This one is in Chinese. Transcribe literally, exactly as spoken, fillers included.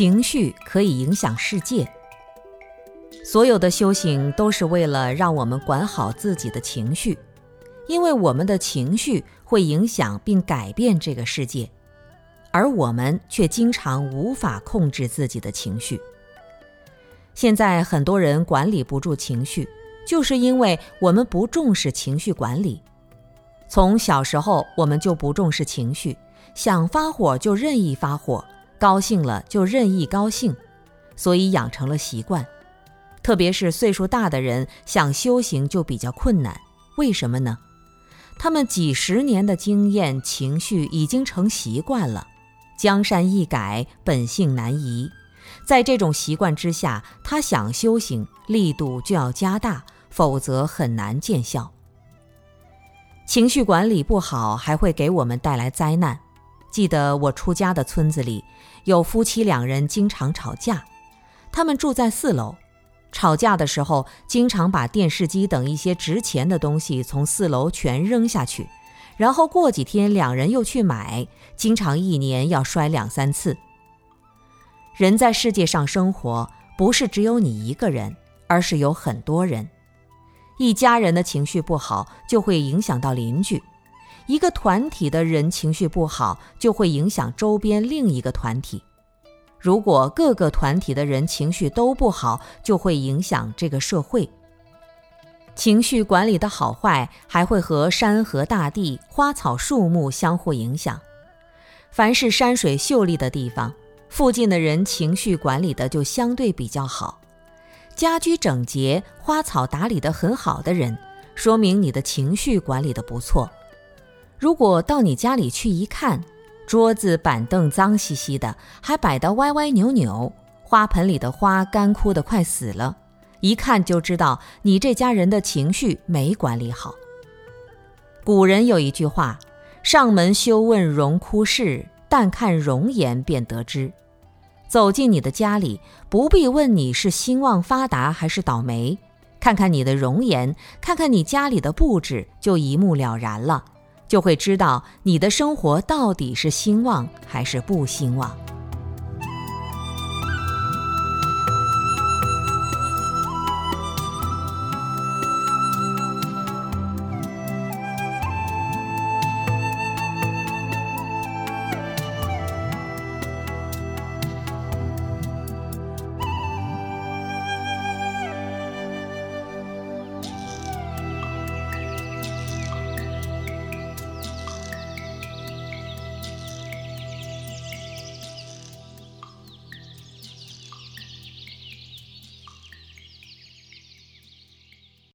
情绪可以影响世界。所有的修行都是为了让我们管好自己的情绪，因为我们的情绪会影响并改变这个世界，而我们却经常无法控制自己的情绪。现在很多人管理不住情绪，就是因为我们不重视情绪管理。从小时候我们就不重视情绪，想发火就任意发火，高兴了就任意高兴，所以养成了习惯。特别是岁数大的人，想修行就比较困难。为什么呢？他们几十年的经验，情绪已经成习惯了。江山易改，本性难移。在这种习惯之下，他想修行，力度就要加大，否则很难见效。情绪管理不好，还会给我们带来灾难。记得我出家的村子里，有夫妻两人经常吵架，他们住在四楼。吵架的时候，经常把电视机等一些值钱的东西从四楼全扔下去，然后过几天两人又去买，经常一年要摔两三次。人在世界上生活，不是只有你一个人，而是有很多人。一家人的情绪不好，就会影响到邻居；一个团体的人情绪不好，就会影响周边另一个团体。如果各个团体的人情绪都不好，就会影响这个社会。情绪管理的好坏，还会和山河大地、花草树木相互影响。凡是山水秀丽的地方，附近的人情绪管理的就相对比较好。家居整洁、花草打理得很好的人，说明你的情绪管理的不错。如果到你家里去一看，桌子板凳脏兮兮的，还摆得歪歪扭扭，花盆里的花干枯得快死了，一看就知道你这家人的情绪没管理好。古人有一句话，上门修问荣枯事，但看容颜便得知。走进你的家里，不必问你是兴旺发达还是倒霉，看看你的容颜，看看你家里的布置，就一目了然了，就会知道你的生活到底是兴旺还是不兴旺。